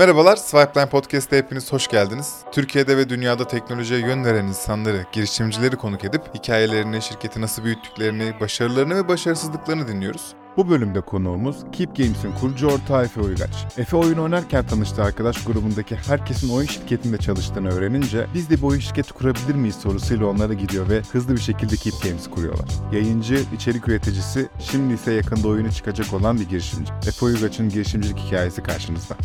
Merhabalar, Swipeline Podcast'te hepiniz hoş geldiniz. Türkiye'de ve dünyada teknolojiye yön veren insanları, girişimcileri konuk edip hikayelerini, şirketi nasıl büyüttüklerini, başarılarını ve başarısızlıklarını dinliyoruz. Bu bölümde konuğumuz Keep Games'in kurucu ortağı Efe Uygaç. Efe oyun oynarken tanıştığı arkadaş grubundaki herkesin oyun şirketinde çalıştığını öğrenince biz de bu oyun şirketi kurabilir miyiz sorusuyla onlara gidiyor ve hızlı bir şekilde Keep Games'i kuruyorlar. Yayıncı, içerik üreticisi, şimdi ise yakında oyunu çıkacak olan bir girişimci. Efe Uygaç'ın girişimcilik hikayesi karşınızda.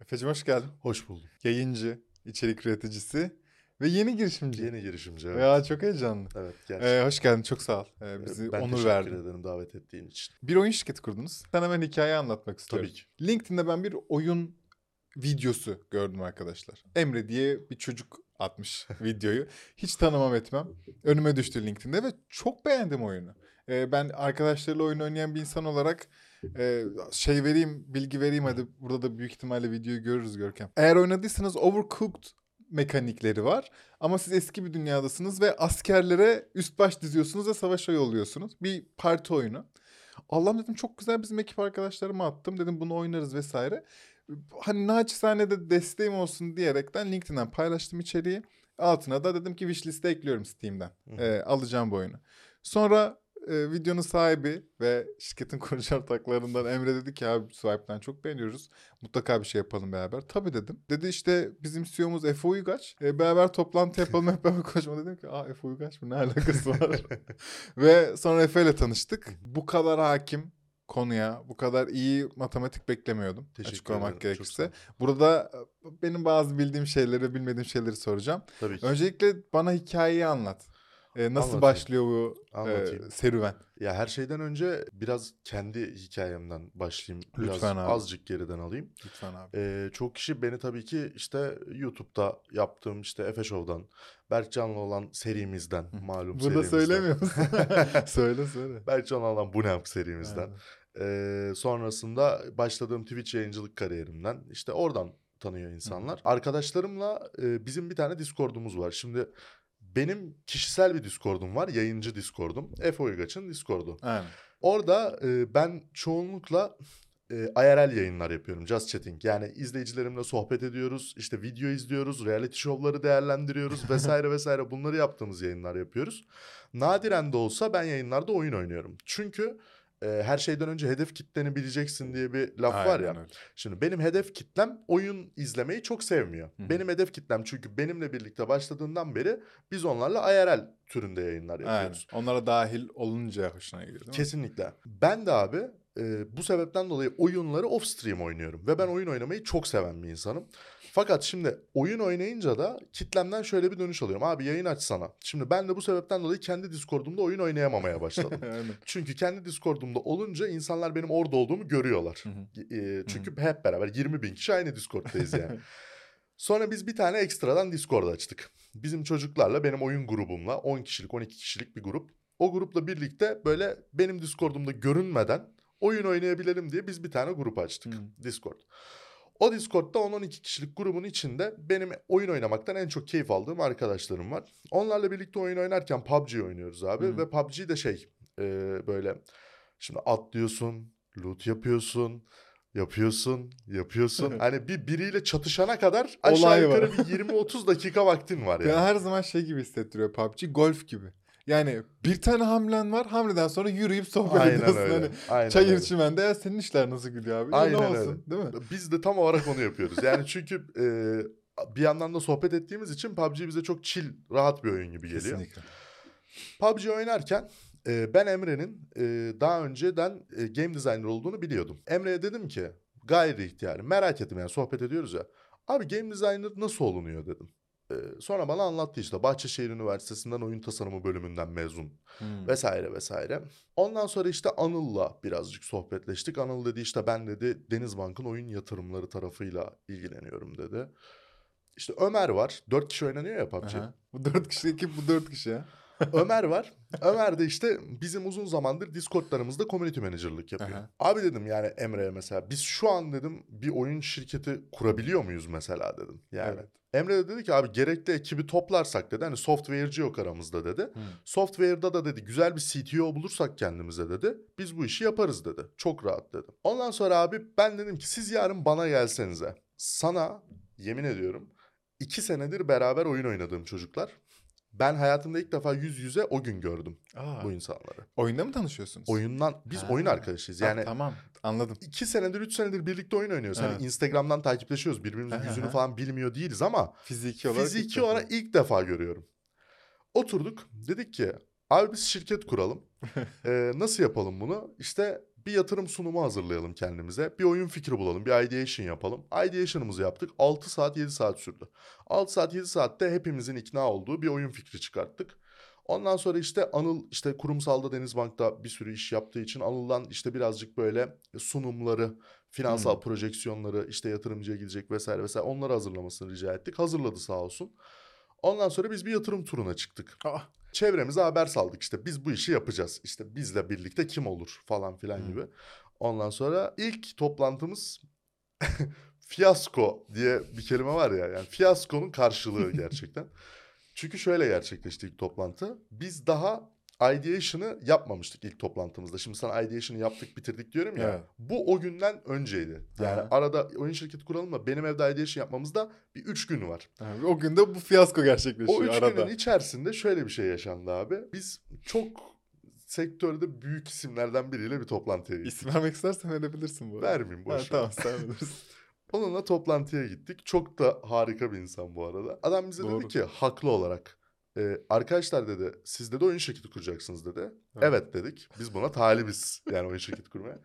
Efe'cim hoş geldin. Hoş buldum. Yayıncı, içerik üreticisi ve yeni girişimci. Yeni girişimci, evet. Ya, çok heyecanlı. Evet, gerçekten. Hoş geldin, çok sağ ol. Bizi onur verdin. Ben teşekkür ederim davet ettiğin için. Bir oyun şirketi kurdunuz. Sana hemen hikayeyi anlatmak istiyorum. Tabii ki. LinkedIn'de ben bir oyun videosu gördüm arkadaşlar. Emre diye bir çocuk atmış videoyu. Hiç tanımam etmem. Önüme düştü LinkedIn'de ve çok beğendim oyunu. Ben arkadaşlarıyla oyun oynayan bir insan olarak bilgi vereyim, hadi burada da büyük ihtimalle videoyu görürüz Görkem. Eğer oynadıysanız Overcooked mekanikleri var ama siz eski bir dünyadasınız ve askerlere üst baş diziyorsunuz ve savaşa yolluyorsunuz. Bir parti oyunu. Allah'ım dedim, çok güzel, bizim ekip arkadaşlarıma attım, dedim bunu oynarız vesaire. Hani naçizane de desteğim olsun diyerekten LinkedIn'den paylaştım içeriği. Altına da dedim ki wishlist'e ekliyorum Steam'den. Alacağım bu oyunu. Sonra videonun sahibi ve şirketin kurucu ortaklarından Emre dedi ki abi Swipe'den çok beğeniyoruz. Mutlaka bir şey yapalım beraber. Tabii dedim. Dedi işte bizim CEO'muz Efe Uygaç. Beraber toplantı yapalım hep beraber koşma. Dedim ki Efe Uygaç mı? Ne alakası var? Ve sonra Efe ile tanıştık. Bu kadar hakim konuya, bu kadar iyi matematik beklemiyordum. Açık olmak gerekirse. Burada benim bazı bildiğim şeyleri, bilmediğim şeyleri soracağım. Tabii ki. Öncelikle bana hikayeyi anlat. Nasıl başlıyor bu serüven? Ya her şeyden önce biraz kendi hikayemden başlayayım. Lütfen biraz abi. Azıcık geriden alayım. Lütfen abi. Çok kişi beni tabii ki işte YouTube'da yaptığım işte Efe Show'dan, Berkcan'la olan serimizden, malum bunu serimizden. Bunu da söylemiyor musun? söyle. Berkcan'la olan Bunemk serimizden. Sonrasında başladığım Twitch yayıncılık kariyerimden, işte oradan tanıyor insanlar. Arkadaşlarımla bizim bir tane Discord'umuz var. Şimdi benim kişisel bir Discord'um var. Yayıncı Discord'um. Efe Uygaç'ın Discord'u. Aynen. Orada ben çoğunlukla IRL yayınlar yapıyorum. Just chatting. Yani izleyicilerimle sohbet ediyoruz. İşte video izliyoruz. Reality show'ları değerlendiriyoruz. Vesaire. Bunları yaptığımız yayınlar yapıyoruz. Nadiren de olsa ben yayınlarda oyun oynuyorum. Çünkü her şeyden önce hedef kitleni bileceksin diye bir laf var ya. Öyle. Şimdi benim hedef kitlem oyun izlemeyi çok sevmiyor. Hı-hı. Benim hedef kitlem, çünkü benimle birlikte başladığından beri biz onlarla IRL türünde yayınlar yapıyoruz. Aynen. Onlara dahil olunca hoşuna gidiyor değil mi? Kesinlikle. Ben de abi bu sebepten dolayı oyunları off stream oynuyorum. Ve ben oyun oynamayı çok seven bir insanım. Fakat şimdi oyun oynayınca da kitlemden şöyle bir dönüş alıyorum. Abi yayın açsana. Şimdi ben de bu sebepten dolayı kendi Discord'umda oyun oynayamamaya başladım. Çünkü kendi Discord'umda olunca insanlar benim orada olduğumu görüyorlar. Çünkü hep beraber 20 bin kişi aynı Discord'dayız yani. Sonra biz bir tane ekstradan Discord açtık. Bizim çocuklarla, benim oyun grubumla 10 kişilik 12 kişilik bir grup. O grupla birlikte böyle benim Discord'umda görünmeden oyun oynayabilelim diye biz bir tane grup açtık. Discord. O Discord'da 10-12 kişilik grubun içinde benim oyun oynamaktan en çok keyif aldığım arkadaşlarım var. Onlarla birlikte oyun oynarken PUBG oynuyoruz abi. Ve PUBG de böyle şimdi atlıyorsun, loot yapıyorsun. Hani biriyle çatışana kadar aşağı yukarı bir 20-30 dakika vaktin var yani. Ya her zaman gibi hissettiriyor PUBG, golf gibi. Yani bir tane hamlen var. Hamleden sonra yürüyüp sohbet ediyorsun. Hani çayır çimende, ya senin işler nasıl gidiyor abi? Aynen öyle. Olsun, değil mi? Biz de tam olarak onu yapıyoruz. Yani çünkü bir yandan da sohbet ettiğimiz için PUBG bize çok chill, rahat bir oyun gibi geliyor. Kesinlikle. PUBG oynarken ben Emre'nin daha önceden game designer olduğunu biliyordum. Emre'ye dedim ki gayri ihtiyari merak ettim, yani sohbet ediyoruz ya. Abi game designer nasıl olunuyor dedim. Sonra bana anlattı, işte Bahçeşehir Üniversitesi'nden oyun tasarımı bölümünden mezun vesaire. Ondan sonra işte Anıl'la birazcık sohbetleştik. Anıl dedi işte ben dedi Denizbank'ın oyun yatırımları tarafıyla ilgileniyorum dedi. İşte Ömer var. 4 kişi oynanıyor ya PUBG. Bu 4 kişi. Ömer var. Ömer de işte bizim uzun zamandır Discord'larımızda community manager'lık yapıyor. Aha. Abi dedim yani Emre'ye mesela biz şu an dedim bir oyun şirketi kurabiliyor muyuz mesela dedim. Yani evet. Emre de dedi ki abi gerekli ekibi toplarsak dedi. Hani software'ci yok aramızda dedi. Hmm. Software'da da dedi güzel bir CTO bulursak kendimize dedi. Biz bu işi yaparız dedi. Çok rahat dedi. Ondan sonra abi ben dedim ki siz yarın bana gelsenize. Sana yemin ediyorum 2 senedir beraber oyun oynadığım çocuklar. Ben hayatımda ilk defa yüz yüze o gün gördüm bu insanları. Oyunda mı tanışıyorsunuz? Oyundan. Biz oyun arkadaşıyız. Yani tamam anladım. 2 senedir 3 senedir birlikte oyun oynuyoruz. Evet. Hani Instagram'dan takipleşiyoruz. Birbirimizin yüzünü falan bilmiyor değiliz ama fiziki olarak ilk defa görüyorum. Oturduk dedik ki abi biz şirket kuralım. Nasıl yapalım bunu? İşte bir yatırım sunumu hazırlayalım kendimize. Bir oyun fikri bulalım. Bir ideation yapalım. Ideation'ımızı yaptık. 6 saat 7 saat sürdü. 6 saat 7 saatte hepimizin ikna olduğu bir oyun fikri çıkarttık. Ondan sonra işte Anıl işte kurumsalda Denizbank'ta bir sürü iş yaptığı için Anıl'dan işte birazcık böyle sunumları, finansal projeksiyonları, işte yatırımcıya gidecek vesaire vesaire onları hazırlamasını rica ettik. Hazırladı sağ olsun. Ondan sonra biz bir yatırım turuna çıktık. Çevremize haber saldık işte biz bu işi yapacağız. İşte bizle birlikte kim olur falan filan gibi. Ondan sonra ilk toplantımız fiyasko diye bir kelime var ya. Yani fiyaskonun karşılığı gerçekten. Çünkü şöyle gerçekleşti ilk toplantı. Biz daha ideation'ı yapmamıştık ilk toplantımızda. Şimdi sana ideation'ı yaptık bitirdik diyorum ya. Evet. Bu o günden önceydi. Yani arada oyun şirketi kuralım da benim evde ideation yapmamızda bir 3 gün var. Abi, o günde bu fiyasko gerçekleşiyor arada. O 3 günün içerisinde şöyle bir şey yaşandı abi. Biz çok sektörde büyük isimlerden biriyle bir toplantıya gittik. İsim vermek istersen verebilirsin bu arada. Vermeyeyim boş ver. Tamam sen bilirsin. Onunla toplantıya gittik. Çok da harika bir insan bu arada. Adam bize dedi ki haklı olarak. Arkadaşlar dedi siz dedi oyun şirketi kuracaksınız dedi. Evet dedik biz buna talibiz yani oyun şirketi kurmaya.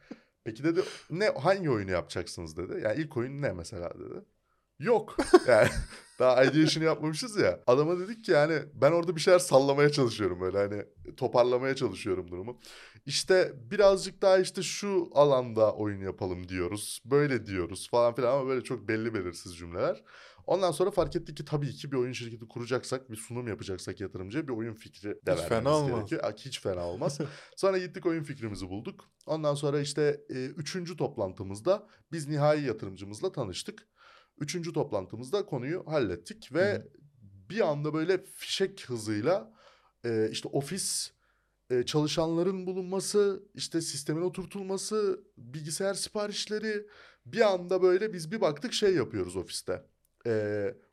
Peki dedi hangi oyunu yapacaksınız dedi. Yani ilk oyun ne mesela dedi. Yok yani daha ideation'ı yapmamışız ya. Adama dedik ki yani ben orada bir şeyler sallamaya çalışıyorum böyle hani toparlamaya çalışıyorum durumu. İşte birazcık daha işte şu alanda oyun yapalım diyoruz. Böyle diyoruz falan filan ama böyle çok belli belirsiz cümleler. Ondan sonra fark ettik ki tabii ki bir oyun şirketi kuracaksak, bir sunum yapacaksak yatırımcıya bir oyun fikri de vermemiz gerekiyor. Hiç fena olmaz. Sonra gittik oyun fikrimizi bulduk. Ondan sonra işte 3. toplantımızda biz nihai yatırımcımızla tanıştık. 3. toplantımızda konuyu hallettik ve bir anda böyle fişek hızıyla işte ofis, çalışanların bulunması, işte sistemin oturtulması, bilgisayar siparişleri bir anda böyle biz bir baktık şey yapıyoruz ofiste.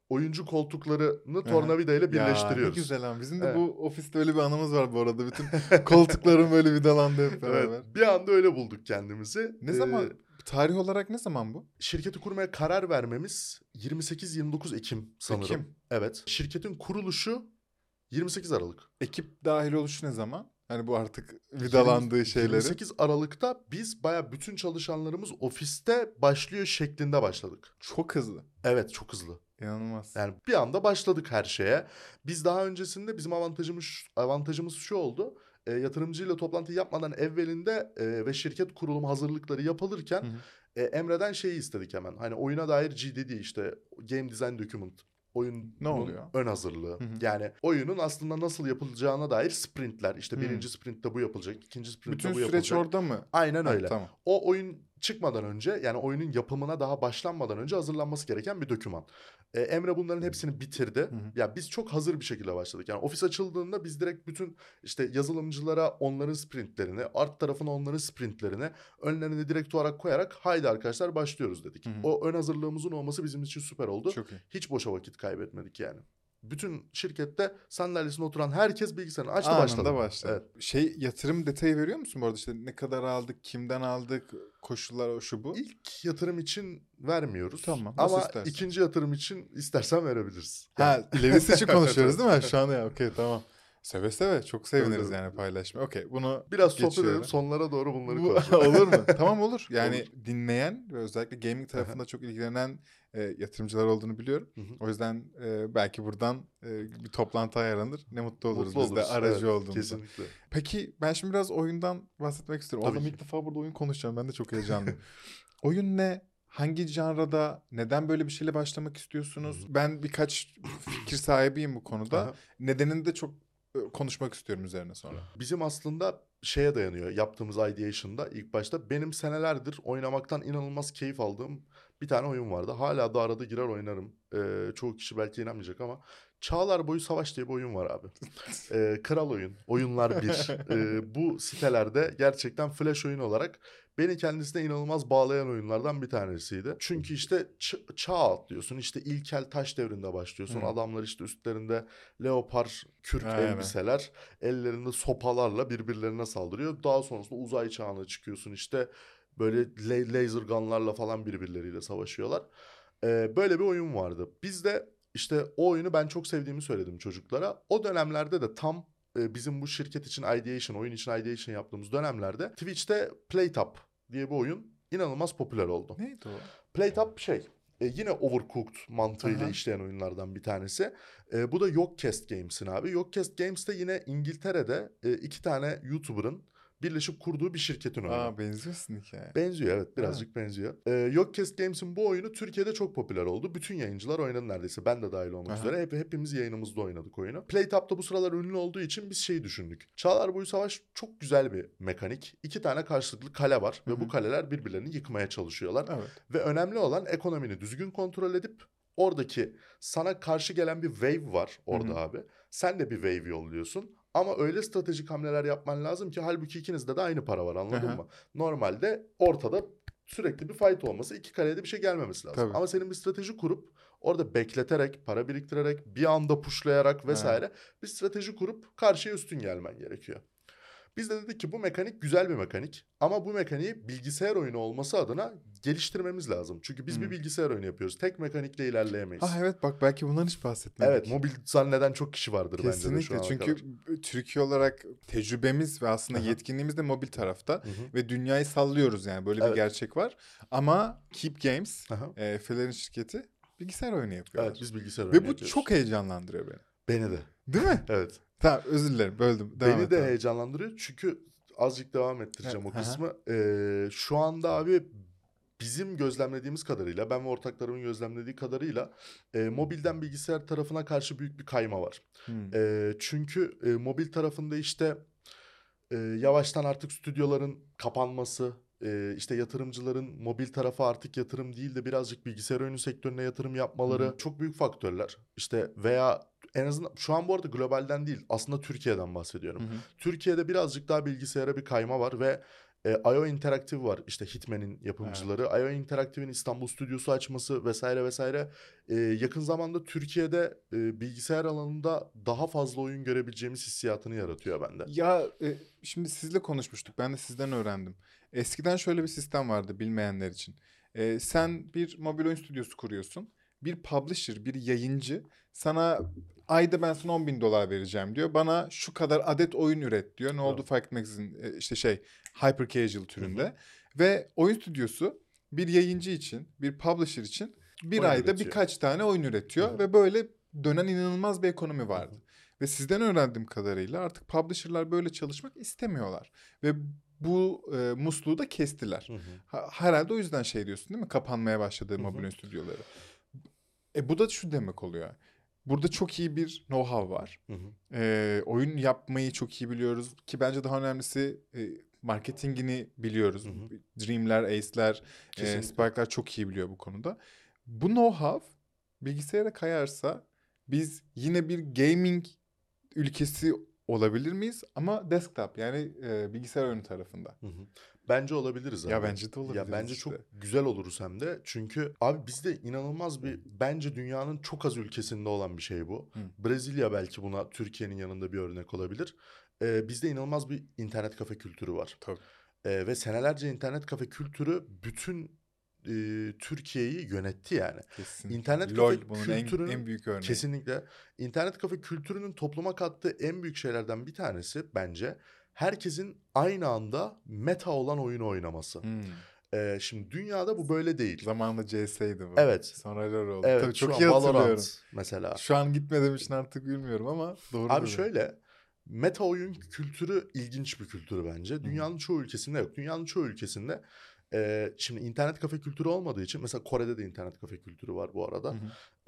Oyuncu koltuklarını tornavidayla birleştiriyoruz. Ya ne güzel lan. Bizim de bu ofiste öyle bir anımız var bu arada. Bütün koltukların böyle vidalandı hep beraber. Evet, bir anda öyle bulduk kendimizi. Ne zaman? Tarih olarak ne zaman bu? Şirketi kurmaya karar vermemiz 28-29 Ekim sanırım. Ekim. Evet. Şirketin kuruluşu 28 Aralık. Ekip dahil oluşu ne zaman? Hani bu artık vidalandığı 28 Aralık'ta biz bayağı bütün çalışanlarımız ofiste başlıyor şeklinde başladık. Çok hızlı. Evet çok hızlı. İnanılmaz. Yani bir anda başladık her şeye. Biz daha öncesinde bizim avantajımız şu oldu. Yatırımcıyla toplantı yapmadan evvelinde ve şirket kurulum hazırlıkları yapılırken Emre'den şeyi istedik hemen. Hani oyuna dair GD işte Game Design Document. Oyunun ön hazırlığı. Yani oyunun aslında nasıl yapılacağına dair sprintler. İşte birinci sprintte bu yapılacak, ikinci sprintte bu yapılacak. Bütün süreç orada mı? Aynen öyle. Tamam. O oyun çıkmadan önce yani oyunun yapımına daha başlanmadan önce hazırlanması gereken bir doküman. Emre bunların hepsini bitirdi. Yani biz çok hazır bir şekilde başladık. Yani ofis açıldığında biz direkt bütün işte yazılımcılara onların sprintlerini, art tarafına onların sprintlerini önlerine direkt olarak koyarak haydi arkadaşlar başlıyoruz dedik. O ön hazırlığımızın olması bizim için süper oldu. Hiç boşa vakit kaybetmedik yani. Bütün şirkette sandalyesine oturan herkes bilgisayarını açtı başladı. Evet. Şey yatırım detayı veriyor musun bu arada işte ne kadar aldık, kimden aldık, koşullar o şu bu? İlk yatırım için vermiyoruz. Tamam. Ama istersen. İkinci yatırım için istersen verebiliriz. Yani. İlerisi için konuşuyoruz değil mi? Şu an ya okey tamam. Seve seve çok seviniriz yani paylaşmaya. Okey bunu biraz sohbet edelim sonlara doğru bunları konuşalım. Olur mu? Tamam olur. Yani dinleyen ve özellikle gaming tarafında çok ilgilenen yatırımcılar olduğunu biliyorum. O yüzden belki buradan bir toplantı ayarlanır. Ne mutlu oluruz biz de aracı olduğumuzda. Kesinlikle. Peki ben şimdi biraz oyundan bahsetmek istiyorum. Adam ilk defa burada oyun konuşacağım. Ben de çok heyecanlıyım. Oyun ne? Hangi janrada? Neden böyle bir şeyle başlamak istiyorsunuz? Ben birkaç fikir sahibiyim bu konuda. Nedenini de çok konuşmak istiyorum üzerine sonra. Bizim aslında şeye dayanıyor yaptığımız ideation'da ilk başta. Benim senelerdir oynamaktan inanılmaz keyif aldığım bir tane oyun vardı. Hala da arada girer oynarım. Çoğu kişi belki inanmayacak ama Çağlar Boyu Savaş diye bir oyun var abi. Kral oyun. Oyunlar bir. Bu sitelerde gerçekten flash oyun olarak beni kendisine inanılmaz bağlayan oyunlardan bir tanesiydi. Çünkü işte çağ atlıyorsun. İşte ilkel taş devrinde başlıyorsun. Hı. Adamlar işte üstlerinde leopar kürk elbiseler. Ellerinde sopalarla birbirlerine saldırıyor. Daha sonrasında uzay çağına çıkıyorsun işte. Böyle laser gunlarla falan birbirleriyle savaşıyorlar. Böyle bir oyun vardı. Biz de işte o oyunu ben çok sevdiğimi söyledim çocuklara. O dönemlerde de tam bizim bu şirket için ideation, oyun için ideation yaptığımız dönemlerde Twitch'te Playtop diye bir oyun inanılmaz popüler oldu. Neydi o? Playtop yine Overcooked mantığıyla işleyen oyunlardan bir tanesi. Bu da Yogcast Games'in abi. Yogcast Games'te yine İngiltere'de iki tane YouTuber'ın birleşip kurduğu bir şirketin oyunu. Benziyorsun hikaye. Benziyor evet birazcık benziyor. Yogcast Games'in bu oyunu Türkiye'de çok popüler oldu. Bütün yayıncılar oynadı neredeyse. Ben de dahil olmak üzere. Hepimiz yayınımızda oynadık oyunu. Playtop'ta bu sıralar ünlü olduğu için biz şeyi düşündük. Çağlar Boyu Savaş çok güzel bir mekanik. İki tane karşılıklı kale var. Ve bu kaleler birbirlerini yıkmaya çalışıyorlar. Evet. Ve önemli olan ekonomini düzgün kontrol edip oradaki sana karşı gelen bir wave var orada abi. Sen de bir wave yolluyorsun. Ama öyle stratejik hamleler yapman lazım ki halbuki ikinizde de aynı para var anladın mı? Normalde ortada sürekli bir fight olması iki kalede bir şey gelmemesi lazım. Tabii. Ama senin bir strateji kurup orada bekleterek, para biriktirerek, bir anda pushlayarak vesaire bir strateji kurup karşıya üstün gelmen gerekiyor. Biz de dedik ki bu mekanik güzel bir mekanik ama bu mekaniği bilgisayar oyunu olması adına geliştirmemiz lazım. Çünkü biz bir bilgisayar oyunu yapıyoruz. Tek mekanikle ilerleyemeyiz. Ah evet bak belki bundan hiç bahsetmedik. Evet mobil zanneden çok kişi vardır bence de şu an. Kesinlikle çünkü Türkiye olarak tecrübemiz ve aslında yetkinliğimiz de mobil tarafta. Ve dünyayı sallıyoruz yani böyle bir gerçek var. Ama Keep Games, Efe'lerin şirketi bilgisayar oyunu yapıyorlar. Evet biz bilgisayar oyunu yapıyoruz. Ve bu çok heyecanlandırıyor beni. Beni de. Değil mi? Evet. Tamam özür dilerim böldüm. Devam beni de tamam. Heyecanlandırıyor çünkü azıcık devam ettireceğim o kısmı. Şu anda abi bizim gözlemlediğimiz kadarıyla ben ve ortaklarımın gözlemlediği kadarıyla mobilden bilgisayar tarafına karşı büyük bir kayma var. Çünkü mobil tarafında işte yavaştan artık stüdyoların kapanması... İşte yatırımcıların mobil tarafa artık yatırım değil de birazcık bilgisayar oyunu sektörüne yatırım yapmaları çok büyük faktörler. İşte veya en azından şu an bu arada globalden değil aslında Türkiye'den bahsediyorum. Türkiye'de birazcık daha bilgisayara bir kayma var ve IO Interactive var işte Hitman'in yapımcıları. IO Interactive'in İstanbul stüdyosu açması vesaire vesaire. Yakın zamanda Türkiye'de bilgisayar alanında daha fazla oyun görebileceğimiz hissiyatını yaratıyor bende. Ya şimdi sizle konuşmuştuk ben de sizden öğrendim. Eskiden şöyle bir sistem vardı bilmeyenler için. Sen bir mobil oyun stüdyosu kuruyorsun. Bir publisher, bir yayıncı sana ayda ben sana $10,000 vereceğim diyor. Bana şu kadar adet oyun üret diyor. Ne oldu fark etmeksizin işte hyper casual türünde. Ve oyun stüdyosu bir yayıncı için, bir publisher için bir oyun ayda üretiyor. Birkaç tane oyun üretiyor. Ve böyle dönen inanılmaz bir ekonomi vardı. Ve sizden öğrendiğim kadarıyla artık publisher'lar böyle çalışmak istemiyorlar. Ve bu musluğu da kestiler. Herhalde o yüzden diyorsun değil mi? Kapanmaya başladı mobil stüdyoları. Bu da şu demek oluyor. Burada çok iyi bir know-how var. Oyun yapmayı çok iyi biliyoruz. Ki bence daha önemlisi marketingini biliyoruz. Dream'ler, Ace'ler, Spike'lar çok iyi biliyor bu konuda. Bu know-how bilgisayara kayarsa biz yine bir gaming ülkesi olabilir miyiz? Ama desktop yani bilgisayar oyunu tarafında. Bence olabiliriz abi. Ya bence de olabiliriz. Ya bence çok güzel oluruz hem de. Çünkü abi bizde inanılmaz bir bence dünyanın çok az ülkesinde olan bir şey bu. Brezilya belki buna Türkiye'nin yanında bir örnek olabilir. Bizde inanılmaz bir internet kafe kültürü var. Tabii. Ve senelerce internet kafe kültürü bütün Türkiye'yi yönetti yani. Kesinlikle. İnternet kafe kültürünün en büyük örneği. Kesinlikle. İnternet kafe kültürünün topluma kattığı en büyük şeylerden bir tanesi bence herkesin aynı anda meta olan oyunu oynaması. Şimdi dünyada bu böyle değil. Zamanında CS'ydi bu. Evet. Sonra LoL oldu. Evet, tabii çok iyi hatırlıyorum. Mesela. Şu an gitmediğim için artık bilmiyorum ama doğru. Abi şöyle meta oyun kültürü ilginç bir kültürü bence. Dünyanın çoğu ülkesinde yok. Dünyanın çoğu ülkesinde Şimdi internet kafe kültürü olmadığı için, mesela Kore'de de internet kafe kültürü var bu arada. Hı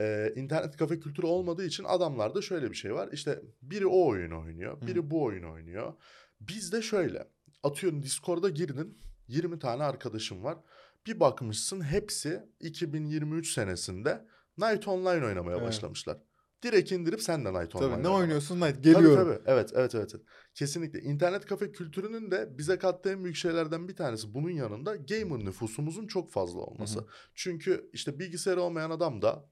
hı. İnternet kafe kültürü olmadığı için adamlarda şöyle bir şey var. İşte biri o oyunu oynuyor, biri bu oyunu oynuyor. Bizde şöyle, atıyorum Discord'a girdin, 20 tane arkadaşım var. Bir bakmışsın hepsi 2023 senesinde Night Online oynamaya başlamışlar. Direkt indirip sen de Night Online. Tabii ne oynuyorsun Night? Geliyorum. Tabii. Evet. Kesinlikle. İnternet kafe kültürünün de bize kattığı en büyük şeylerden bir tanesi bunun yanında gamer nüfusumuzun çok fazla olması. Hı-hı. Çünkü işte bilgisayarı olmayan adam da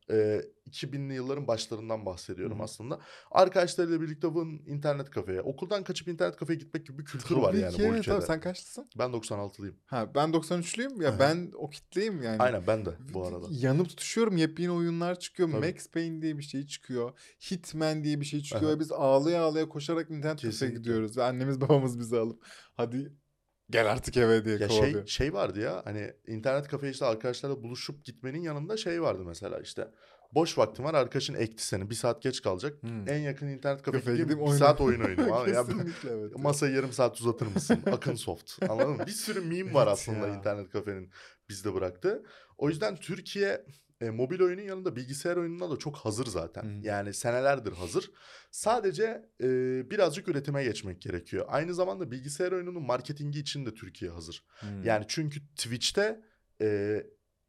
2000'li yılların başlarından bahsediyorum aslında. Arkadaşlarıyla birlikte internet kafeye, okuldan kaçıp internet kafeye gitmek gibi bir kültür tabii var yani bu ülkede. Tabii. Sen kaçlısın? Ben 96'lıyım. Ha, ben 93'lüyüm. Ya ben o kitleyim yani. Aynen, ben de bu arada. Yanıp tutuşuyorum. Yepyeni oyunlar çıkıyor. Tabii. Max Payne diye bir şey çıkıyor. Hitman diye bir şey çıkıyor. Aha. Biz ağlaya ağlaya koşarak internet kafeye gidiyoruz. Ve annemiz babamız bizi alıp hadi gel artık eve diye kovalıyor. Şey vardı ya, hani internet kafeye işte arkadaşlarla buluşup gitmenin yanında şey vardı mesela işte. Boş vaktim var, arkadaşın ekti seni. Bir saat geç kalacak. En yakın internet kafeye gidip bir saat oyun oynayayım. Kesinlikle ya, evet. Masayı yarım saat uzatır mısın? Akın soft. Anladın mı? Bir sürü meme var aslında ya, internet kafenin bizde bıraktığı. O yüzden Türkiye mobil oyunun yanında bilgisayar oyununa da çok hazır zaten. Yani senelerdir hazır. Sadece birazcık üretime geçmek gerekiyor. Aynı zamanda bilgisayar oyununun marketingi için de Türkiye hazır. Yani çünkü Twitch'te...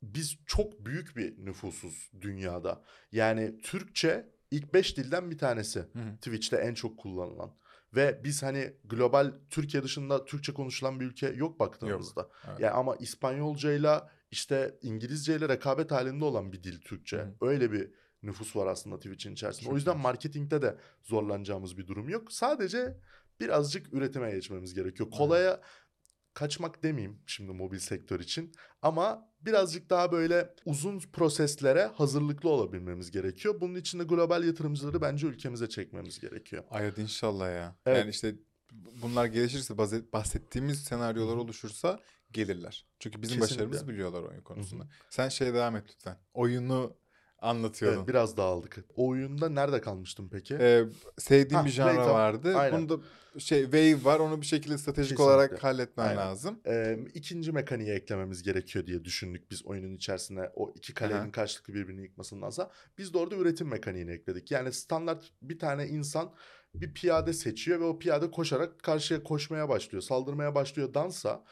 biz çok büyük bir nüfusuz dünyada. Yani Türkçe ilk 5 dilden bir tanesi. Twitch'te en çok kullanılan. Ve biz hani global, Türkiye dışında Türkçe konuşulan bir ülke yok baktığımızda. Yok. Evet. Yani ama İspanyolcayla işte İngilizceyle rekabet halinde olan bir dil Türkçe. Öyle bir nüfus var aslında Twitch'in içerisinde. Çok o yüzden marketingte de zorlanacağımız bir durum yok. Sadece birazcık üretime geçmemiz gerekiyor. Kolaya kaçmak demeyeyim şimdi mobil sektör için ama birazcık daha böyle uzun proseslere hazırlıklı olabilmemiz gerekiyor. Bunun için de global yatırımcıları bence ülkemize çekmemiz gerekiyor. Hayır, inşallah ya. Evet. Yani işte bunlar gelişirse, bahsettiğimiz senaryolar oluşursa gelirler. Çünkü bizim başarımızı biliyorlar oyun konusunda. Sen devam et lütfen. Oyunu anlatıyordun. Evet, biraz dağıldık. O oyunda nerede kalmıştım peki? Sevdiğim bir genre vardı. Aynen. Bunda wave var. Onu bir şekilde stratejik olarak halletmen lazım. İkinci mekaniği eklememiz gerekiyor diye düşündük biz oyunun içerisine. O iki kalenin karşılıklı birbirini yıkmasındansa. Biz de orada üretim mekaniğini ekledik. Yani standart bir tane insan bir piyade seçiyor ve o piyade koşarak karşıya koşmaya başlıyor. Saldırmaya başlıyor dansa.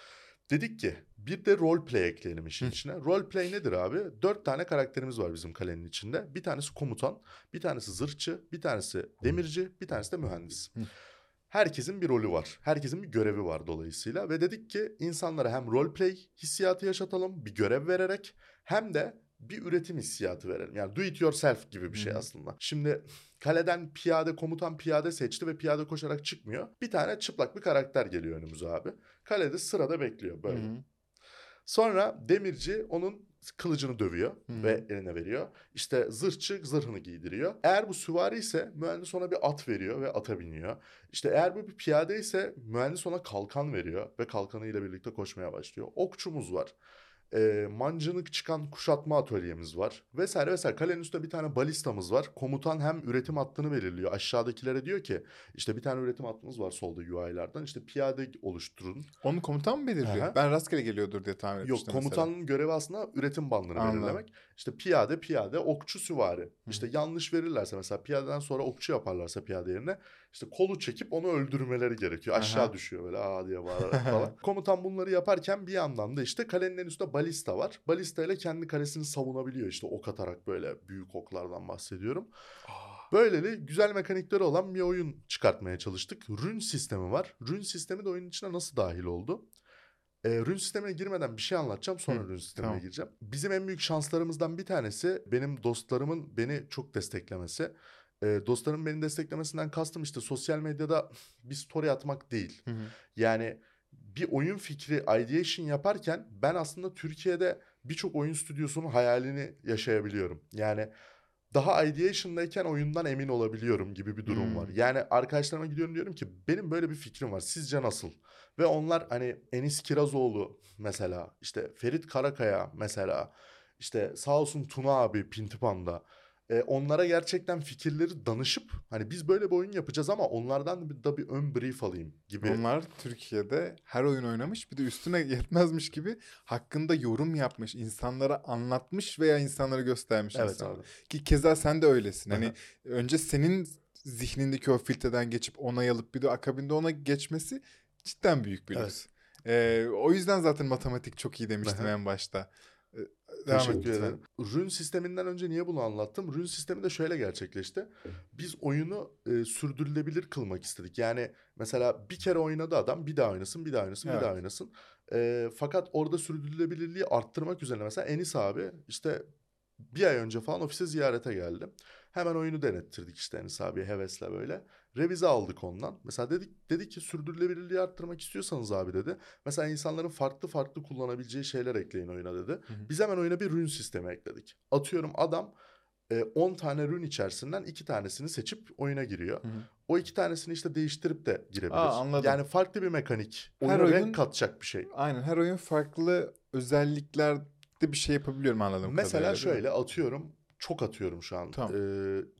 Dedik ki bir de roleplay ekleyelim işin içine. Roleplay nedir abi? 4 tane karakterimiz var bizim kalenin içinde. Bir tanesi komutan, bir tanesi zırhçı, bir tanesi demirci, bir tanesi de mühendis. Herkesin bir rolü var. Herkesin bir görevi var dolayısıyla. Ve dedik ki insanlara hem roleplay hissiyatı yaşatalım bir görev vererek, hem de bir üretim hissiyatı verelim. Yani do it yourself gibi bir şey aslında. Şimdi kaleden komutan piyade seçti ve piyade koşarak çıkmıyor. Bir tane çıplak bir karakter geliyor önümüze abi. Kalede sırada bekliyor böyle. Sonra demirci onun kılıcını dövüyor ve eline veriyor. İşte zırhçı zırhını giydiriyor. Eğer bu süvari ise mühendis ona bir at veriyor ve ata biniyor. İşte eğer bu bir piyade ise mühendis ona kalkan veriyor ve kalkanıyla birlikte koşmaya başlıyor. Okçumuz var. Mancınık çıkan kuşatma atölyemiz var vesaire vesaire. Kalenin üstünde bir tane balistamız var. Komutan hem üretim hattını belirliyor. Aşağıdakilere diyor ki işte bir tane üretim hattımız var solda UI'lardan. İşte piyade oluşturun. Onu komutan mı belirliyor? Aha. Ben rastgele geliyordur diye tahmin etmiştim. Yok, komutanın görevi aslında üretim bandını belirlemek. İşte piyade, okçu, süvari. İşte yanlış verirlerse mesela piyadeden sonra okçu yaparlarsa piyade yerine işte kolu çekip onu öldürmeleri gerekiyor. Aşağı düşüyor böyle aa diye bağırarak falan. Komutan bunları yaparken bir yandan da işte kalenin en üstünde balista var. Balista ile kendi kalesini savunabiliyor işte ok atarak, böyle büyük oklardan bahsediyorum. Böyleli güzel mekanikleri olan bir oyun çıkartmaya çalıştık. Rün sistemi var. Rün sistemi de oyunun içine nasıl dahil oldu? Rün sistemine girmeden bir şey anlatacağım, sonra rün sistemine gireceğim. Bizim en büyük şanslarımızdan bir tanesi benim dostlarımın beni çok desteklemesi. Dostlarım beni desteklemesinden kastım işte sosyal medyada bir story atmak değil. Yani bir oyun fikri ideation yaparken ben aslında Türkiye'de birçok oyun stüdyosunun hayalini yaşayabiliyorum. Yani daha ideation'dayken oyundan emin olabiliyorum gibi bir durum var. Yani arkadaşlarıma gidiyorum, diyorum ki benim böyle bir fikrim var, sizce nasıl? Ve onlar hani Enis Kirazoğlu mesela, işte Ferit Karakaya mesela, işte sağ olsun Tuna abi Pintipan'da. onlara gerçekten fikirleri danışıp hani biz böyle bir oyun yapacağız ama onlardan da bir ön brief alayım gibi. Onlar Türkiye'de her oyun oynamış, bir de üstüne yetmezmiş gibi hakkında yorum yapmış, insanlara anlatmış veya insanlara göstermiş. Evet, insanlara. Abi. Ki keza sen de öylesin. Hani önce senin zihnindeki o filtreden geçip onay alıp bir de akabinde ona geçmesi cidden büyük bir lüks. Evet. O yüzden zaten matematik çok iyi demiştim en başta. Teşekkür ederim. Rün sisteminden önce niye bunu anlattım? Rün sistemi de şöyle gerçekleşti. Biz oyunu sürdürülebilir kılmak istedik. Yani mesela bir kere oynadı adam, bir daha oynasın, bir daha oynasın, bir daha oynasın. Fakat orada sürdürülebilirliği arttırmak üzere mesela Enis abi işte bir ay önce falan ofise ziyarete geldim. Hemen oyunu denettirdik işte Enis abiye hevesle böyle. Revize aldık ondan. Mesela dedik ki sürdürülebilirliği arttırmak istiyorsanız abi dedi. Mesela insanların farklı kullanabileceği şeyler ekleyin oyuna dedi. Hı-hı. Biz hemen oyuna bir rün sistemi ekledik. Atıyorum adam 10 tane rün içerisinden 2 tanesini seçip oyuna giriyor. Hı-hı. O 2 tanesini işte değiştirip de girebilir. Anladım. Yani farklı bir mekanik. Her oyun katacak bir şey. Aynen, her oyun farklı özellikler de bir şey yapabiliyorum anladığım kadarıyla. Mesela şöyle atıyorum. Çok atıyorum şu an. Tamam.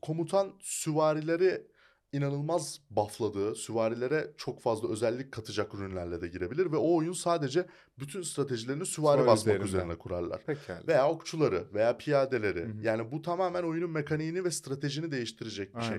Komutan süvarileri inanılmaz buffladığı, süvarilere çok fazla özellik katacak ürünlerle de girebilir ve o oyun sadece bütün stratejilerini süvari basmak üzerine kurarlar. Pekala. Veya okçuları veya piyadeleri. Hı-hı. Yani bu tamamen oyunun mekaniğini ve stratejini değiştirecek bir şey.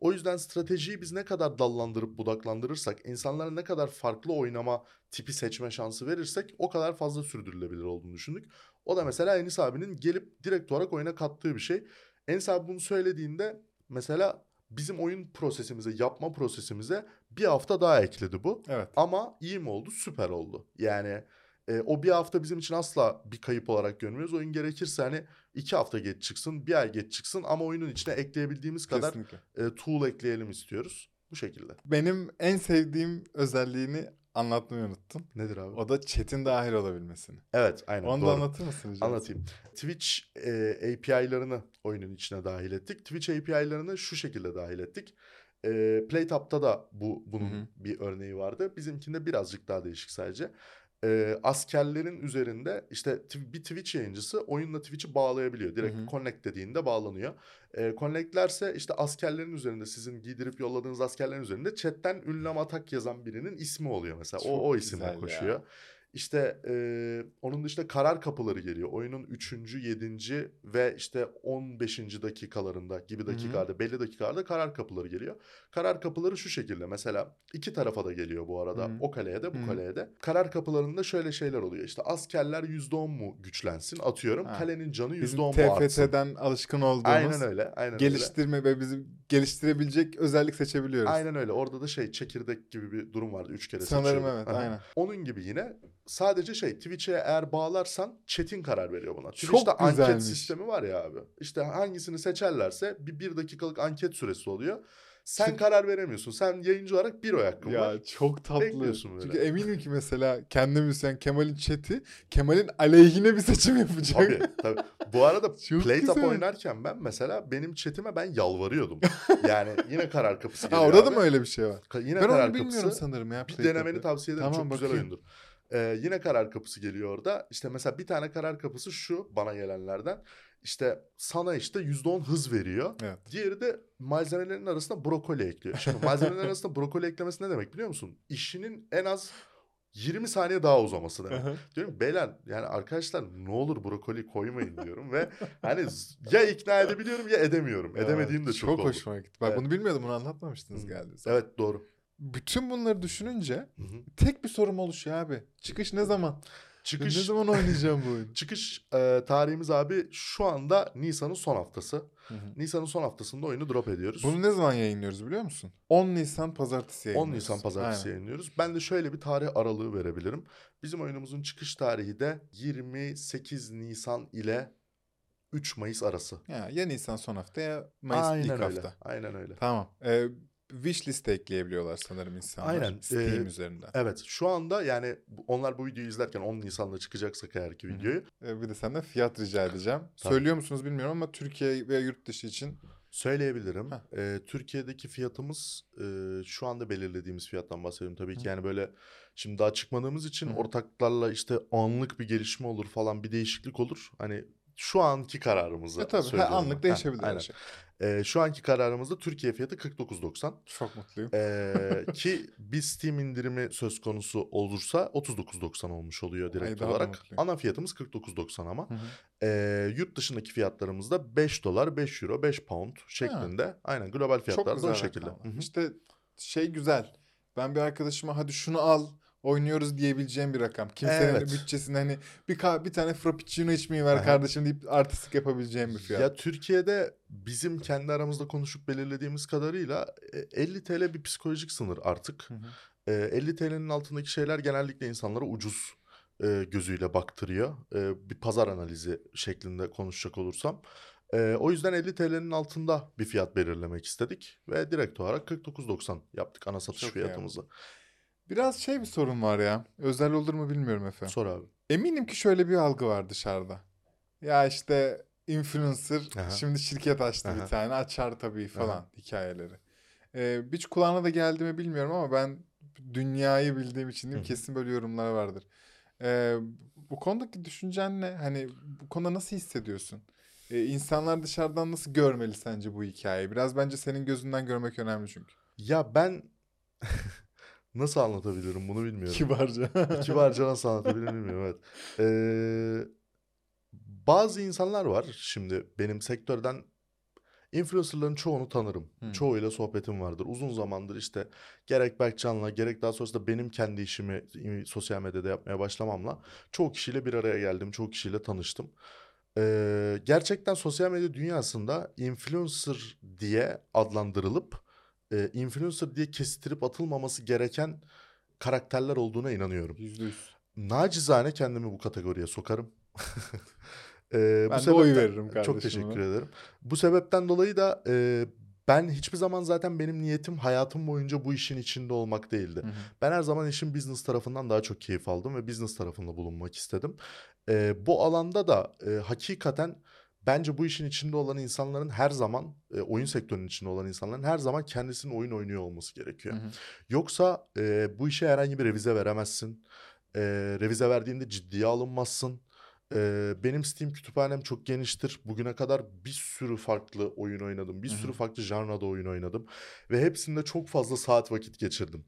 O yüzden stratejiyi biz ne kadar dallandırıp budaklandırırsak, insanlara ne kadar farklı oynama tipi seçme şansı verirsek o kadar fazla sürdürülebilir olduğunu düşündük. O da mesela Enis abinin gelip direkt olarak oyuna kattığı bir şey. Enis abi bunu söylediğinde mesela bizim oyun prosesimize, yapma prosesimize bir hafta daha ekledi bu. Evet. Ama iyi mi oldu? Süper oldu. Yani o bir hafta bizim için asla bir kayıp olarak görmüyoruz. Oyun gerekirse hani 2 hafta geç çıksın, 1 ay geç çıksın ama oyunun içine ekleyebildiğimiz kadar tool ekleyelim istiyoruz. Bu şekilde. Benim en sevdiğim özelliğini anlatmayı unuttum. Nedir abi? O da chat'in dahil olabilmesini. Evet, aynen. Onu da anlatır mısın hocam? Anlatayım. Twitch API'larını oyunun içine dahil ettik. Twitch API'larını şu şekilde dahil ettik. Playtop'ta da bunun Hı-hı. bir örneği vardı. Bizimkinde birazcık daha değişik sadece. Askerlerin üzerinde işte bir Twitch yayıncısı oyunla Twitch'i bağlayabiliyor. Direkt Hı-hı. connect dediğinde bağlanıyor. Connect'lerse işte askerlerin üzerinde sizin giydirip yolladığınız askerlerin üzerinde chat'ten ünlem atak yazan birinin ismi oluyor mesela. Çok o isimle koşuyor. Ya. İşte onun dışında karar kapıları geliyor. Oyunun 3. 7. ve işte 15. dakikalarında gibi dakikalarda Hı-hı. belli dakikalarda karar kapıları geliyor. Karar kapıları şu şekilde mesela iki tarafa da geliyor bu arada. Hı-hı. O kaleye de bu Hı-hı. kaleye de. Karar kapılarında şöyle şeyler oluyor. İşte askerler %10 mu güçlensin atıyorum. Ha. Kalenin canı %10 mu artsın. Bizim TFT'den alışkın olduğumuz aynen öyle, aynen geliştirme öyle. Ve bizim geliştirebilecek özellik seçebiliyoruz. Aynen öyle. Orada da çekirdek gibi bir durum vardı. 3 kere seçiyorduk. Sanırım evet aynen. Onun gibi yine sadece Twitch'e eğer bağlarsan chat'in karar veriyor buna. Twitch'te anket sistemi var ya abi. İşte hangisini seçerlerse bir dakikalık anket süresi oluyor. Sen karar veremiyorsun. Sen yayıncı olarak bir oy hakkın var. Ya çok tatlı. Çünkü eminim ki mesela kendim Hüseyin Kemal'in chat'i Kemal'in aleyhine bir seçim yapacak. Tabii. Bu arada Playtop oynarken ben mesela benim chat'ime ben yalvarıyordum. Yani yine karar kapısı geliyor. Orada mı öyle bir şey var? Yine ben karar onu bilmiyorum sanırım ya. Bir denemeni tavsiye ederim. Tamam, çok güzel oyundur. Yine karar kapısı geliyor orada. İşte mesela bir tane karar kapısı şu bana gelenlerden. İşte sana %10 hız veriyor. Evet. Diğeri de malzemelerin arasında brokoli ekliyor. Şimdi malzemelerin arasında brokoli eklemesi ne demek biliyor musun? İşinin en az 20 saniye daha uzaması demek. Diyorum beyler yani arkadaşlar ne olur brokoli koymayın diyorum ve hani ya ikna edebiliyorum ya edemiyorum. Edemediğim de çok oldu. Çok hoşuma gitti. Bak bunu bilmiyordum, bunu anlatmamıştınız galiba. Evet doğru. Bütün bunları düşününce Hı-hı. tek bir sorum oluşuyor abi. Çıkış ne zaman? Ne zaman oynayacağım bu oyunu? Çıkış tarihimiz abi şu anda Nisan'ın son haftası. Hı-hı. Nisan'ın son haftasında oyunu drop ediyoruz. Bunu ne zaman yayınlıyoruz biliyor musun? 10 Nisan pazartesi yayınlıyoruz. 10 Nisan pazartesi Aynen. yayınlıyoruz. Ben de şöyle bir tarih aralığı verebilirim. Bizim oyunumuzun çıkış tarihi de 28 Nisan ile 3 Mayıs arası. Ya Nisan son hafta ya Mayıs Aynen ilk öyle. Hafta. Aynen öyle. Tamam. Wishlist'e ekleyebiliyorlar sanırım insanlar. Aynen. Steam üzerinden. Evet. Şu anda yani onlar bu videoyu izlerken 10 Nisan'da çıkacaksak eğer ki videoyu. Bir de senden fiyat rica edeceğim. Söylüyor musunuz bilmiyorum ama Türkiye veya yurt dışı için. Söyleyebilirim. Türkiye'deki fiyatımız şu anda belirlediğimiz fiyattan bahsediyorum tabii ki. Hı. Yani böyle şimdi daha çıkmadığımız için Hı. ortaklarla anlık bir gelişme olur falan bir değişiklik olur. Hani şu anki kararımızı söylüyorum. Anlık değişebilir her şey. Şu anki kararımızda Türkiye fiyatı 49.90. Çok mutluyum. Ki bir Steam indirimi söz konusu olursa 39.90 olmuş oluyor direkt olarak. Ana fiyatımız 49.90 ama. Yurt dışındaki fiyatlarımız da $5, €5, £5 şeklinde. Ha. Aynen, global fiyatlar da o şekilde. İşte şey güzel. Ben bir arkadaşıma hadi şunu al, oynuyoruz diyebileceğim bir rakam. Kimsenin bütçesinde hani bir tane frappuccino içmeyi ver kardeşim deyip artistik yapabileceğim bir fiyat. Ya Türkiye'de bizim kendi aramızda konuşup belirlediğimiz kadarıyla 50 TL bir psikolojik sınır artık. Hı hı. 50 TL'nin altındaki şeyler genellikle insanlara ucuz gözüyle baktırıyor. Bir pazar analizi şeklinde konuşacak olursam. O yüzden 50 TL'nin altında bir fiyat belirlemek istedik ve direkt olarak 49.90 yaptık ana satış fiyatımızı. Yani. Biraz şey bir sorun var ya. Özel olur mu bilmiyorum efendim. Sor abi. Eminim ki şöyle bir algı var dışarıda. Ya işte influencer şimdi şirket açtı bir tane, açar tabii falan hikayeleri. Hiç kulağına da geldi mi bilmiyorum ama ben dünyayı bildiğim için değil mi? Kesin böyle yorumlar vardır. Bu konudaki düşüncen ne? Hani bu konuda nasıl hissediyorsun? İnsanlar dışarıdan nasıl görmeli sence bu hikayeyi? Biraz bence senin gözünden görmek önemli çünkü. Ya ben... Nasıl anlatabilirim bunu bilmiyorum. Kibarca. Kibarca nasıl anlatabilirim bilmiyorum, evet. Bazı insanlar var şimdi benim sektörden. Influencerların çoğunu tanırım. Çoğuyla sohbetim vardır. Uzun zamandır işte gerek Berkcan'la gerek daha sonrasında benim kendi işimi sosyal medyada yapmaya başlamamla çoğu kişiyle bir araya geldim. Çoğu kişiyle tanıştım. Gerçekten sosyal medya dünyasında influencer diye adlandırılıp influencer diye kestirip atılmaması gereken karakterler olduğuna inanıyorum. %100. Nacizane kendimi bu kategoriye sokarım. Ben de oy veririm kardeşim. Çok teşekkür ederim. Bu sebepten dolayı da ben hiçbir zaman zaten benim niyetim hayatım boyunca bu işin içinde olmak değildi. Hı hı. Ben her zaman işin business tarafından daha çok keyif aldım ve business tarafında bulunmak istedim. Bu alanda da hakikaten... Bence bu işin içinde olan insanların her zaman, oyun sektörünün içinde olan insanların her zaman kendisinin oyun oynuyor olması gerekiyor. Hı hı. Yoksa bu işe herhangi bir revize veremezsin. Revize verdiğinde ciddiye alınmazsın. Benim Steam kütüphanem çok geniştir. Bugüne kadar bir sürü farklı oyun oynadım. Bir sürü farklı janrada oyun oynadım. Ve hepsinde çok fazla saat vakit geçirdim.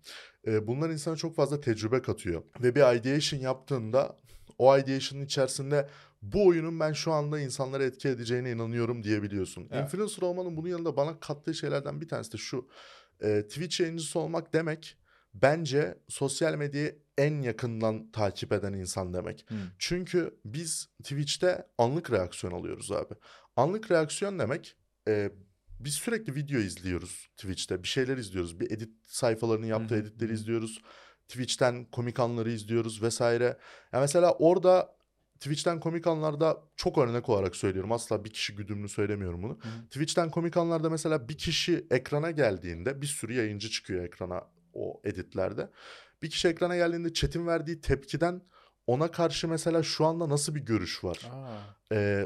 Bunlar insana çok fazla tecrübe katıyor. Ve bir ideation yaptığında o ideation'ın içerisinde... Bu oyunun ben şu anda insanlara etki edeceğine inanıyorum diyebiliyorsun. Evet. Influencer olmanın bunun yanında bana kattığı şeylerden bir tanesi de şu. Twitch yayıncısı olmak demek bence sosyal medyayı en yakından takip eden insan demek. Çünkü biz Twitch'te anlık reaksiyon alıyoruz abi. Anlık reaksiyon demek... Biz sürekli video izliyoruz Twitch'te. Bir şeyler izliyoruz. Bir edit sayfalarını yaptığı editleri izliyoruz. Twitch'ten komik anları izliyoruz vesaire. Yani mesela orada... Twitch'ten komik anlarda çok örnek olarak söylüyorum. Asla bir kişi güdümlü söylemiyorum bunu. Twitch'ten komik anlarda mesela bir kişi ekrana geldiğinde bir sürü yayıncı çıkıyor ekrana o editlerde. Bir kişi ekrana geldiğinde chat'in verdiği tepkiden ona karşı mesela şu anda nasıl bir görüş var?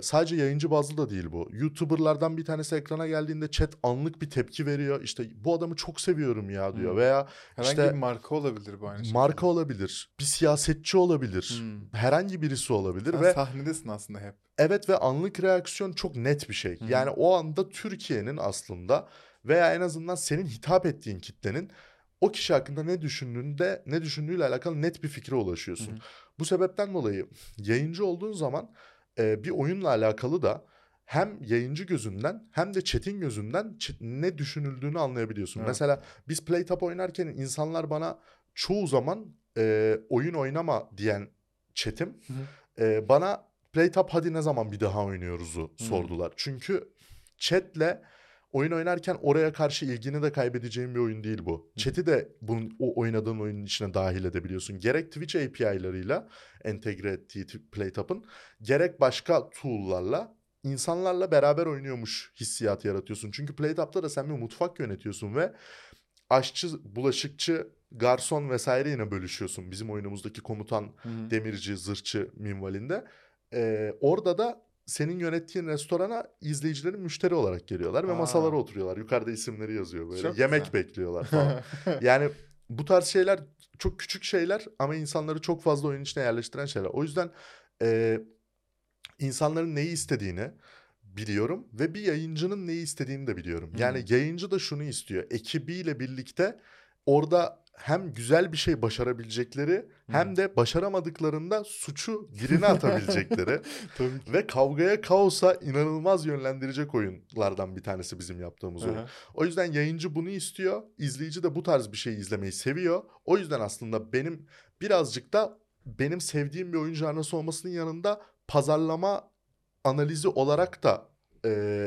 Sadece yayıncı bazlı da değil bu. YouTuber'lardan bir tanesi ekrana geldiğinde chat anlık bir tepki veriyor. İşte bu adamı çok seviyorum ya diyor veya herhangi bir marka olabilir bu aynı şey. Marka olabilir, bir siyasetçi olabilir, herhangi birisi olabilir. Sen ve sahnedesin aslında hep. Evet ve anlık reaksiyon çok net bir şey. Yani o anda Türkiye'nin aslında veya en azından senin hitap ettiğin kitlenin o kişi hakkında ne düşündüğüyle alakalı net bir fikre ulaşıyorsun. Bu sebepten dolayı yayıncı olduğun zaman bir oyunla alakalı da hem yayıncı gözünden hem de chat'in gözünden ne düşünüldüğünü anlayabiliyorsun. Evet. Mesela biz Playtop oynarken insanlar bana çoğu zaman oyun oynama diyen chat'im bana Playtop hadi ne zaman bir daha oynuyoruz'u sordular. Çünkü chat'le oyun oynarken oraya karşı ilgini de kaybedeceğin bir oyun değil bu. Chat'i de o oynadığın oyunun içine dahil edebiliyorsun. Gerek Twitch API'larıyla entegre ettiği Playtop'un, gerek başka tool'larla insanlarla beraber oynuyormuş hissiyatı yaratıyorsun. Çünkü Playtop'ta da sen bir mutfak yönetiyorsun ve aşçı, bulaşıkçı, garson vesaire yine bölüşüyorsun. Bizim oyunumuzdaki komutan, demirci, zırhçı minvalinde. Orada da senin yönettiğin restorana izleyicilerin müşteri olarak geliyorlar ve masalara oturuyorlar. Yukarıda isimleri yazıyor böyle. Çok yemek güzel. Bekliyorlar falan. Yani bu tarz şeyler çok küçük şeyler ama insanları çok fazla oyun içine yerleştiren şeyler. O yüzden insanların neyi istediğini biliyorum ve bir yayıncının neyi istediğini de biliyorum. Yani yayıncı da şunu istiyor. Ekibiyle birlikte orada hem güzel bir şey başarabilecekleri hem de başaramadıklarında suçu birine atabilecekleri ve kavgaya, kaosa inanılmaz yönlendirecek oyunlardan bir tanesi bizim yaptığımız oyun. O yüzden yayıncı bunu istiyor. İzleyici de bu tarz bir şeyi izlemeyi seviyor. O yüzden aslında benim birazcık da benim sevdiğim bir oyun janrası olmasının yanında pazarlama analizi olarak da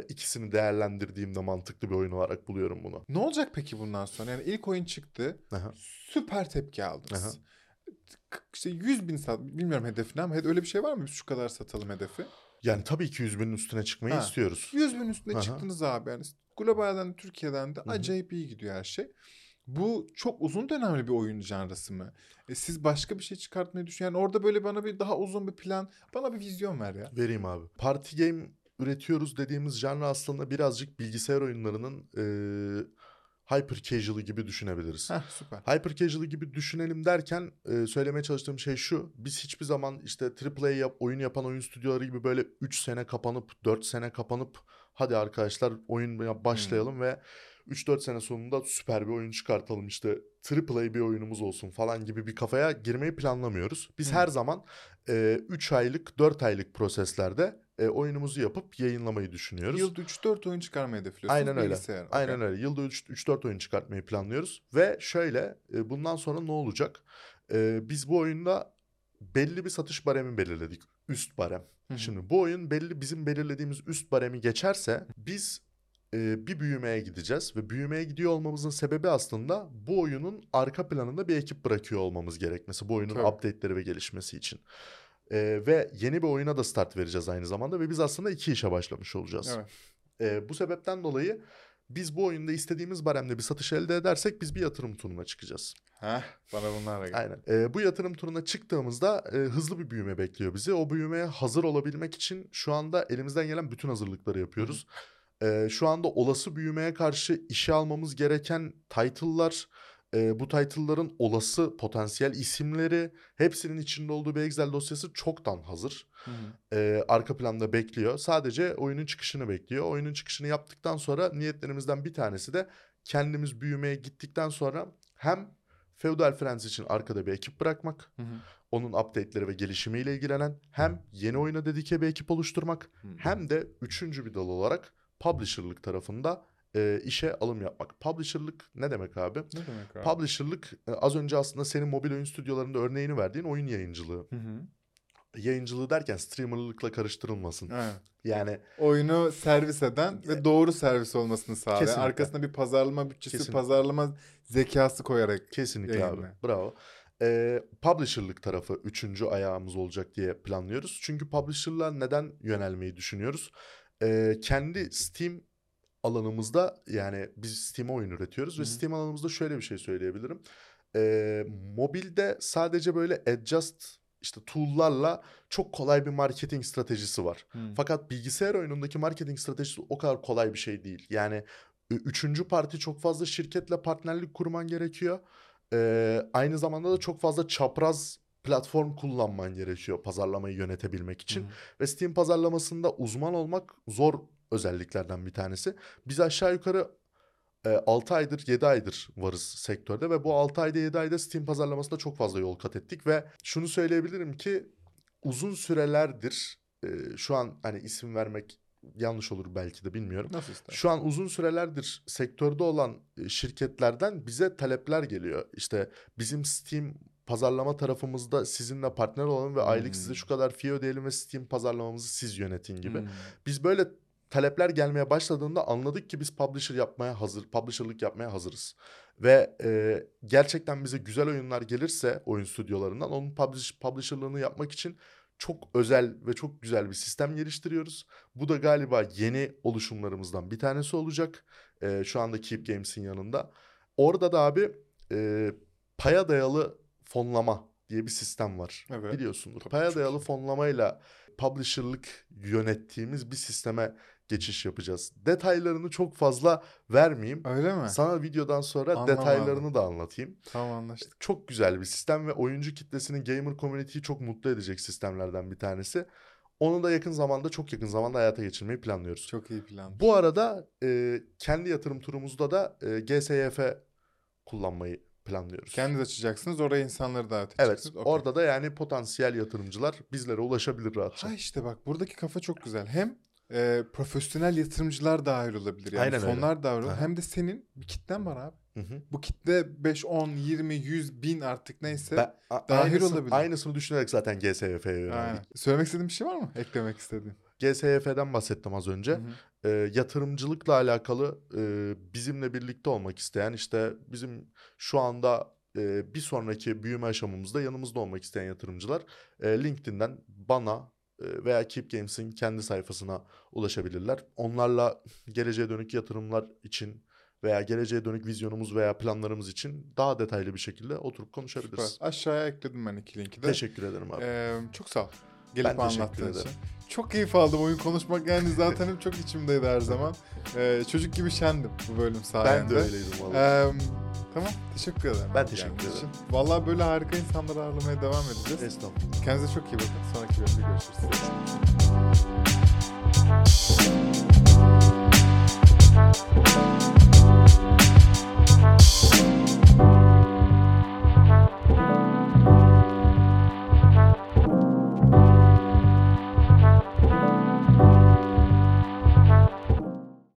ikisini değerlendirdiğimde mantıklı bir oyun olarak buluyorum bunu. Ne olacak peki bundan sonra? Yani ilk oyun çıktı, süper tepki aldınız. İşte 100.000 sat, bilmiyorum hedefini ama öyle bir şey var mı? Biz şu kadar satalım hedefi. Yani tabii ki 100.000'in üstüne çıkmayı istiyoruz. 100.000'in üstüne çıktınız abi. Yani globalden, Türkiye'den de acayip iyi gidiyor her şey. Bu çok uzun dönemli bir oyun janrası mı? Siz başka bir şey çıkartmayı düşünün. Yani orada böyle bana bir daha uzun bir plan, bana bir vizyon ver ya. Vereyim abi. Party game üretiyoruz dediğimiz janra aslında birazcık bilgisayar oyunlarının hyper casual'ı gibi düşünebiliriz. Heh, süper. Hyper casual'ı gibi düşünelim derken söylemeye çalıştığım şey şu. Biz hiçbir zaman işte AAA oyun yapan oyun stüdyoları gibi böyle 3 sene kapanıp 4 sene kapanıp hadi arkadaşlar oyun başlayalım ve 3-4 sene sonunda süper bir oyun çıkartalım işte AAA bir oyunumuz olsun falan gibi bir kafaya girmeyi planlamıyoruz. Biz her zaman 3 aylık 4 aylık proseslerde oyunumuzu yapıp yayınlamayı düşünüyoruz. Yılda 3-4 oyun çıkarmayı hedefliyorsunuz. Aynen öyle. Aynen öyle. Yılda 3-4 oyun çıkartmayı planlıyoruz. Ve şöyle bundan sonra ne olacak? Biz bu oyunda belli bir satış baremi belirledik. Üst barem. Şimdi bu oyun bizim belirlediğimiz üst baremi geçerse biz bir büyümeye gideceğiz ve büyümeye gidiyor olmamızın sebebi aslında bu oyunun arka planında bir ekip bırakıyor olmamız gerekmesi. Bu oyunun update'leri ve gelişmesi için. Ve yeni bir oyuna da start vereceğiz aynı zamanda ve biz aslında iki işe başlamış olacağız. Bu sebepten dolayı biz bu oyunda istediğimiz baremde bir satış elde edersek biz bir yatırım turuna çıkacağız. Bana bunlarla gel. Aynen. Bu yatırım turuna çıktığımızda hızlı bir büyüme bekliyor bizi. O büyümeye hazır olabilmek için şu anda elimizden gelen bütün hazırlıkları yapıyoruz. Şu anda olası büyümeye karşı işe almamız gereken title'lar, bu title'ların olası potansiyel isimleri, hepsinin içinde olduğu bir Excel dosyası çoktan hazır. Arka planda bekliyor. Sadece oyunun çıkışını bekliyor. Oyunun çıkışını yaptıktan sonra niyetlerimizden bir tanesi de kendimiz büyümeye gittikten sonra hem Feodal Fransa için arkada bir ekip bırakmak, onun update'leri ve gelişimiyle ilgilenen, hem yeni oyuna dedike bir ekip oluşturmak, hem de üçüncü bir dal olarak publisher'lık tarafında işe alım yapmak. Publisher'lık ne demek abi? Publisher'lık az önce aslında senin mobil oyun stüdyolarında örneğini verdiğin oyun yayıncılığı. Yayıncılığı derken streamer'lıkla karıştırılmasın. Yani oyunu servis eden ve doğru servis olmasını sağlayan. Arkasına bir pazarlama bütçesi, pazarlama zekası koyarak. Abi. Bravo. Publisher'lık tarafı üçüncü ayağımız olacak diye planlıyoruz. Çünkü publisher'lığa neden yönelmeyi düşünüyoruz? Kendi Steam alanımızda, yani biz Steam'e oyun üretiyoruz ve Steam alanımızda şöyle bir şey söyleyebilirim. Mobilde sadece böyle adjust işte tool'larla çok kolay bir marketing stratejisi var. Fakat bilgisayar oyunundaki marketing stratejisi o kadar kolay bir şey değil. Yani üçüncü parti çok fazla şirketle partnerlik kurman gerekiyor. Aynı zamanda da çok fazla çapraz platform kullanman gerekiyor pazarlamayı yönetebilmek için. Ve Steam pazarlamasında uzman olmak zor özelliklerden bir tanesi. Biz aşağı yukarı 6 aydır 7 aydır varız sektörde ve bu 6 ayda 7 ayda Steam pazarlamasında çok fazla yol kat ettik ve şunu söyleyebilirim ki uzun sürelerdir şu an hani isim vermek yanlış olur belki de, bilmiyorum. Şu an uzun sürelerdir sektörde olan şirketlerden bize talepler geliyor. İşte bizim Steam pazarlama tarafımızda sizinle partner olalım ve aylık size şu kadar fee ödeyelim ve Steam pazarlamamızı siz yönetin gibi. Biz böyle talepler gelmeye başladığında anladık ki biz publisher'lık yapmaya hazırız. Ve gerçekten bize güzel oyunlar gelirse oyun stüdyolarından onun publisher'lığını yapmak için çok özel ve çok güzel bir sistem geliştiriyoruz. Bu da galiba yeni oluşumlarımızdan bir tanesi olacak. Şu anda Keep Games'in yanında. Orada da abi paya dayalı fonlama diye bir sistem var. Biliyorsundur. Paya dayalı fonlamayla publisher'lık yönettiğimiz bir sisteme geçiş yapacağız. Detaylarını çok fazla vermeyeyim. Öyle mi? Sana videodan sonra detaylarını da anlatayım. Tamam, anlaştık. Çok güzel bir sistem ve oyuncu kitlesini, gamer community'yi çok mutlu edecek sistemlerden bir tanesi. Onu da yakın zamanda, çok yakın zamanda hayata geçirmeyi planlıyoruz. Çok iyi plan. Bu arada kendi yatırım turumuzda da GSYF kullanmayı planlıyoruz. Kendiniz açacaksınız, oraya insanları davet edeceksiniz. Evet, okay. Orada da yani potansiyel yatırımcılar bizlere ulaşabilir rahatça. Ha işte bak, buradaki kafa çok güzel. Hem profesyonel yatırımcılar dahil olabilir. Yani aynen, fonlar öyle dahil olabilir. Hem de senin bir kitlen var abi. Hı hı. Bu kitle 5, 10, 20, 100, 1000 artık neyse dahil olabilir. Aynısını düşünerek zaten GSYF'ye yöneldik. Söylemek istediğin bir şey var mı? Eklemek istediğin. GSYF'den bahsettim az önce. Hı hı. Yatırımcılıkla alakalı bizimle birlikte olmak isteyen, işte bizim şu anda bir sonraki büyüme aşamamızda yanımızda olmak isteyen yatırımcılar LinkedIn'den bana veya Keep Games'in kendi sayfasına ulaşabilirler. Onlarla geleceğe dönük yatırımlar için veya geleceğe dönük vizyonumuz veya planlarımız için daha detaylı bir şekilde oturup konuşabiliriz. Süper. Aşağıya ekledim ben 2 linki de. Teşekkür ederim abi. Çok sağ ol. Gelip anlattığın için. Çok keyif aldım oyun konuşmak, yani zaten hep çok içimdeydi her zaman. Çocuk gibi şendim bu bölüm sayende. Ben de öyleydim valla. Tamam, teşekkür ederim. Ben teşekkür ederim. Valla böyle harika insanları ağırlamaya devam edeceğiz. Estağfurullah. Kendinize çok iyi bakın. Sonraki bölümde görüşürüz.